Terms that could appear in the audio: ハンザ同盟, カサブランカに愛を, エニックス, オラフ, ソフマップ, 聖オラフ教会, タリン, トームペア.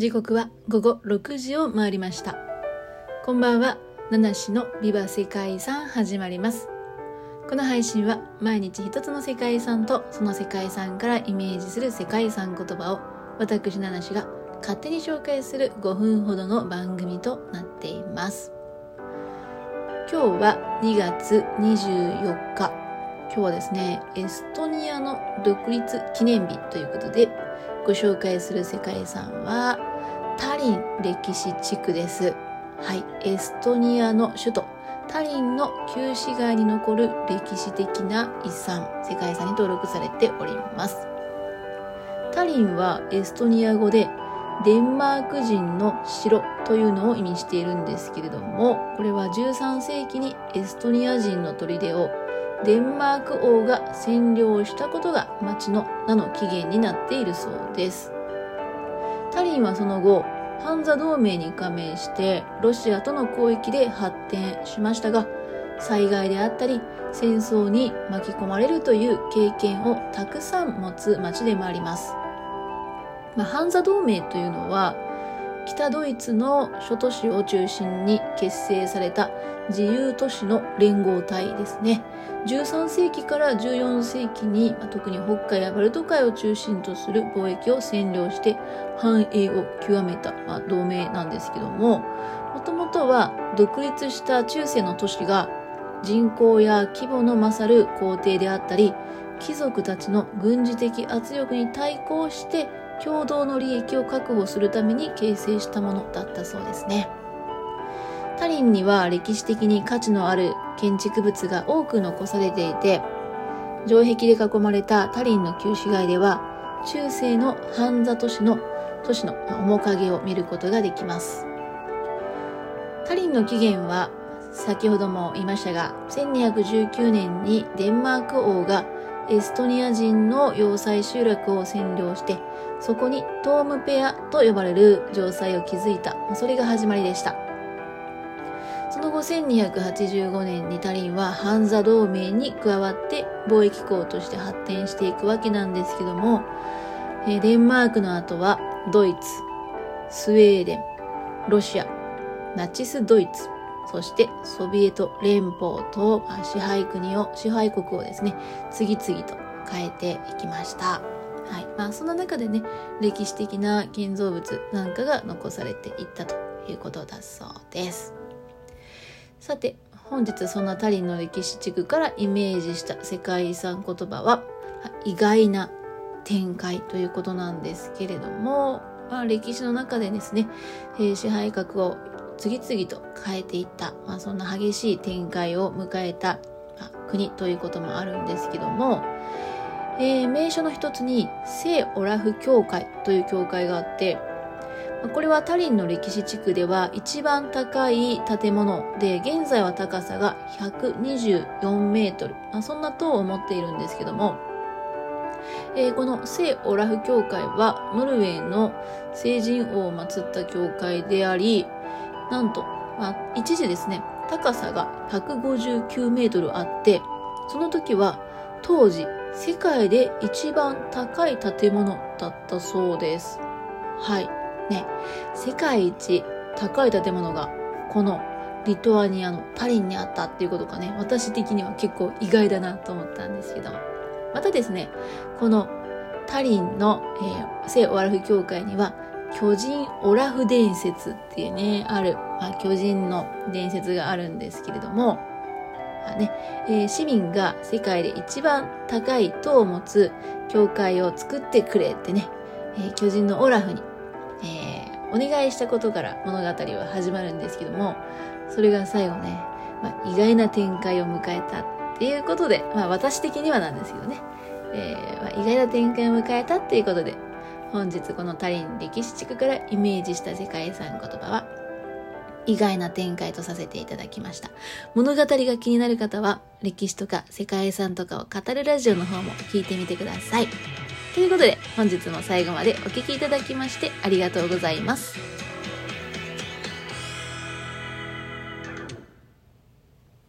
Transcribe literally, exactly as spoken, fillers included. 時刻はごごろくじを回りました。こんばんは。七種のビバ世界遺産始まります。この配信は毎日一つの世界遺産とその世界遺産からイメージする世界遺産言葉を私七種が勝手に紹介するごふんほどの番組となっています。今日はにがつにじゅうよっか、今日はですね、エストニアの独立記念日ということで、ご紹介する世界遺産はタリン歴史地区です。はい、エストニアの首都タリンの旧市街に残る歴史的な遺産、世界遺産に登録されております。タリンはエストニア語でデンマーク人の城というのを意味しているんですけれども、これはじゅうさんせいきにエストニア人の砦をデンマーク王が占領したことが町の名の起源になっているそうです。タリンはその後ハンザ同盟に加盟してロシアとの交易で発展しましたが、災害であったり戦争に巻き込まれるという経験をたくさん持つ町でもあります。まあ、ハンザ同盟というのは北ドイツの諸都市を中心に結成された自由都市の連合体ですね。じゅうさんせいきからじゅうよんせいきに特に北海やバルト海を中心とする貿易を占領して繁栄を極めた、まあ、同盟なんですけども、もともとは独立した中世の都市が人口や規模の勝る皇帝であったり貴族たちの軍事的圧力に対抗して共同の利益を確保するために形成したものだったそうですね。タリンには歴史的に価値のある建築物が多く残されていて、城壁で囲まれたタリンの旧市街では中世のハンザ都市の都市の面影を見ることができます。タリンの起源は先ほども言いましたが、せんにひゃくじゅうきゅうねんにデンマーク王がエストニア人の要塞集落を占領して、そこにトームペアと呼ばれる城塞を築いた、それが始まりでした。その後せんにひゃくはちじゅうごねんにタリンはハンザ同盟に加わって貿易港として発展していくわけなんですけども、デンマークの後はドイツ、スウェーデン、ロシア、ナチスドイツ、そしてソビエト連邦と支配国を支配国をですね、次々と変えていきました。はい、まあ、そんな中でね、歴史的な建造物なんかが残されていったということだそうです。さて、本日そんなタリンの歴史地区からイメージした世界遺産言葉は意外な展開ということなんですけれども、まあ、歴史の中でですね、えー、支配格を次々と変えていった、まあ、そんな激しい展開を迎えた、まあ、国ということもあるんですけども、えー、名所の一つに聖オラフ教会という教会があって、まあ、これはタリンの歴史地区では一番高い建物で、現在は高さがひゃくにじゅうよんメートル、まあ、そんな塔を持っているんですけども、えー、この聖オラフ教会はノルウェーの聖人王を祀った教会であり、なんと、まあ、一時ですね、高さがひゃくごじゅうきゅうメートルあって、その時は当時世界で一番高い建物だったそうです。はい。ね、世界一高い建物がこのリトアニアのタリンにあったっていうことがね、私的には結構意外だなと思ったんですけど、またですね、このタリンの、えー、聖オラフ教会には巨人オラフ伝説っていうね、ある、まあ、巨人の伝説があるんですけれども、まあねえー、市民が世界で一番高い塔を持つ教会を作ってくれってね、えー、巨人のオラフに、えー、お願いしたことから物語は始まるんですけども、それが最後ね、まあ、意外な展開を迎えたっていうことで、まあ、私的にはなんですけどね、えーまあ、意外な展開を迎えたっていうことで、本日このタリン歴史地区からイメージした世界遺産言葉は意外な展開とさせていただきました。物語が気になる方は歴史とか世界遺産とかを語るラジオの方も聞いてみてください。ということで本日も最後までお聞きいただきましてありがとうございます。